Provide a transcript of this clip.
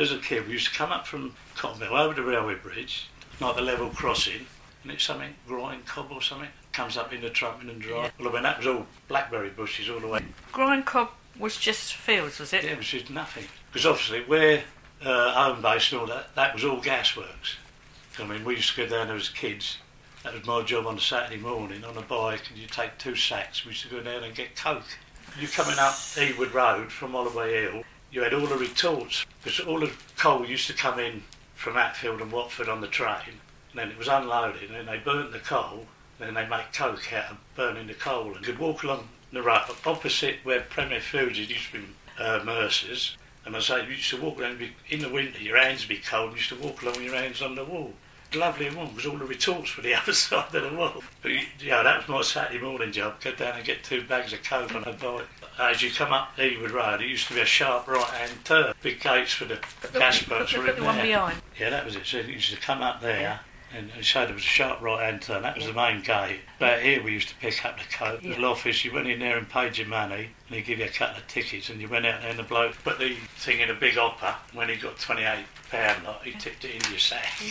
as a kid, we used to come up from Cottonville over the railway bridge, like the level crossing, and it's something, Grindcobbe or something, comes up in the Trumpington and Drive. Well, I mean, that was all blackberry bushes all the way. Grindcobbe was just fields, was it? Yeah, it was just nothing. Because obviously, we're home base and all that, that was all gasworks. I mean, we used to go down there as kids. That was my job on a Saturday morning on a bike, and you take 2 sacks. We used to go down and get coke. You're coming up Ewood Road from Holloway Hill, you had all the retorts, because all the coal used to come in from Hatfield and Watford on the train, and then it was unloaded, and then they burnt the coal, and then they make coke out of burning the coal. And you could walk along the road, opposite where Premier Foods used to be Mercer's, and I say, you used to walk around, in the winter, your hands would be cold, you used to walk along with your hands on the wall. Lovely and warm, because all the retorts were the other side of the wall. But you know, that was my Saturday morning job, go down and get 2 bags of coke on a bike. As you come up Ewood Road, it used to be a sharp right-hand turn. Big gates for the gas pumps were in there. The one behind. Yeah, that was it. So you used to come up there, and so there was a sharp right-hand turn. That was the main gate. But here we used to pick up the coke. The office, you went in there and paid your money, and they'd give you a couple of tickets, and you went out there and the bloke put the thing in a big hopper. When he got £28, like, he tipped it into your sack.